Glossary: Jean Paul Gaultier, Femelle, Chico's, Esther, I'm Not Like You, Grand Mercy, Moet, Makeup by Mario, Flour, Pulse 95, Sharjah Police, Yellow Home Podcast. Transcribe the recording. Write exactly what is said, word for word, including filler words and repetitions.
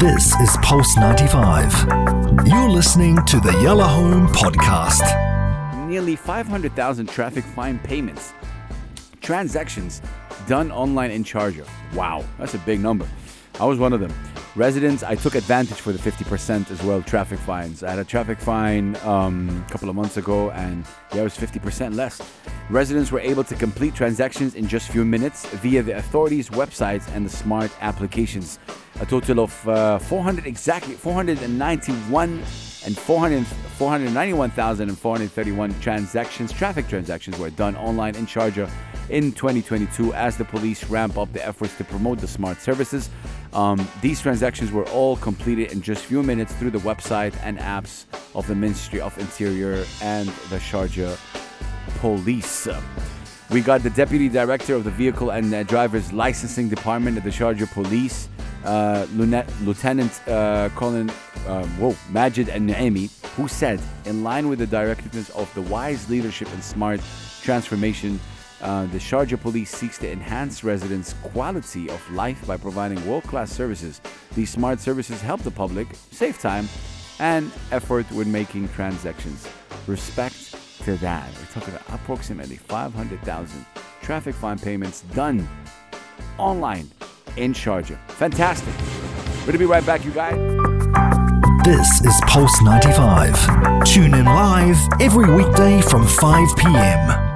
This is Pulse ninety-five. You're listening to the Yellow Home Podcast. Nearly five hundred thousand traffic fine payments. Transactions done online in Sharjah. Wow, that's a big number. I was one of them. Residents, I took advantage for the fifty percent as well, traffic fines. I had a traffic fine um, a couple of months ago, and yeah, it was fifty percent less. Residents were able to complete transactions in just a few minutes via the authorities' websites and the smart applications. A total of uh, four hundred exactly four hundred ninety-one and four hundred ninety-one thousand four hundred thirty-one transactions, traffic transactions were done online in Sharjah in twenty twenty-two as the police ramp up the efforts to promote the smart services. Um, these transactions were all completed in just a few minutes through the website and apps of the Ministry of Interior and the Sharjah Police. We got the Deputy Director of the Vehicle and uh, Driver's Licensing Department at the Sharjah Police, uh, Lieutenant uh, Colonel uh, whoa, Majid Al Naeemi, who said, in line with the directives of the wise leadership and smart transformation, Uh, the Sharjah Police seeks to enhance residents' quality of life by providing world-class services. These smart services help the public save time and effort when making transactions. Respect to that. We're talking about approximately five hundred thousand traffic fine payments done online in Sharjah. Fantastic. We're going to be right back, you guys. This is Pulse ninety-five. Tune in live every weekday from five p.m.